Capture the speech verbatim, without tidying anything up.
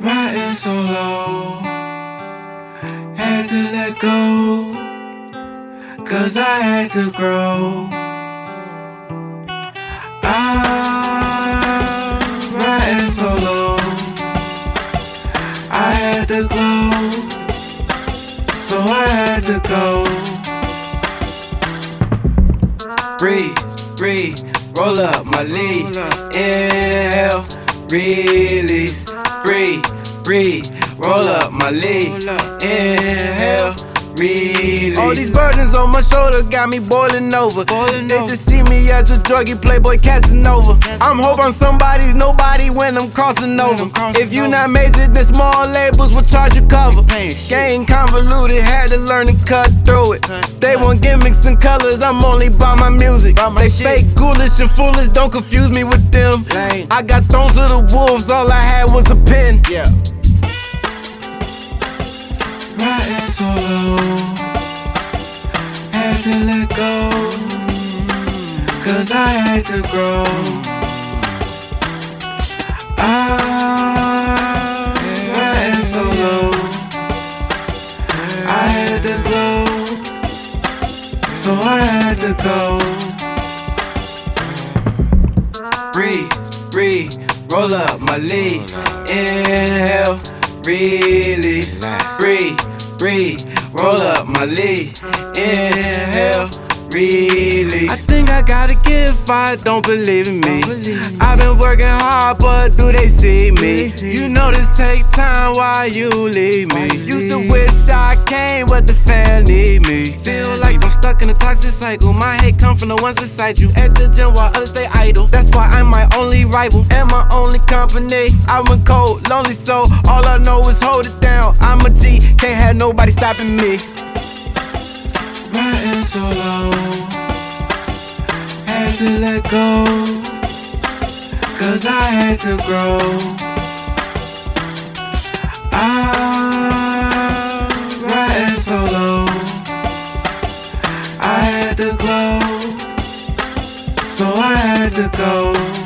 riding so low, had to let go, 'cause I had to grow. I'm riding so low, I had to glow, so I had to go. Breathe, breathe, roll up my leaves, inhale, release. Breathe, breathe, roll up my leaves, inhale, release. All these burdens on my shoulder got me boiling over. Boiling they over. Just see me as a druggy playboy Casanova. I'm hope I'm somebody's nobody when I'm crossing when over. I'm crossing if you over. Not major, then small labels will charge you cover. Game convoluted, had to learn to cut through it. They want gimmicks and colors, I'm only by my music. By my they shit. Fake, ghoulish, and foolish, don't confuse me with them. Lame. I got thrown to the wolves, all I had was a pen. Yeah. Riding so low, had to let go, 'cause I had to grow. I'm riding so low, I had to glow, so I had to go. Breathe, breathe, roll up my leaves, inhale, release. Breathe, breathe, roll up my leaves, inhale, release. I think I gotta give, I don't believe in me. I've been working hard, but do they see me? You know this take time while you leave me. Used to wish I came, but the fan need me. Feel like I'm stuck in a toxic cycle. My hate come from the ones beside you. At the gym while others stay idle. That's why I'm my only rival and my only company. I'm a cold, lonely soul. All I know is hold it down. I'm a G, can't have nobody stopping me. Riding so low, had to let go, 'cause I had to grow. I'm riding so low, I had to glow, so I had to go.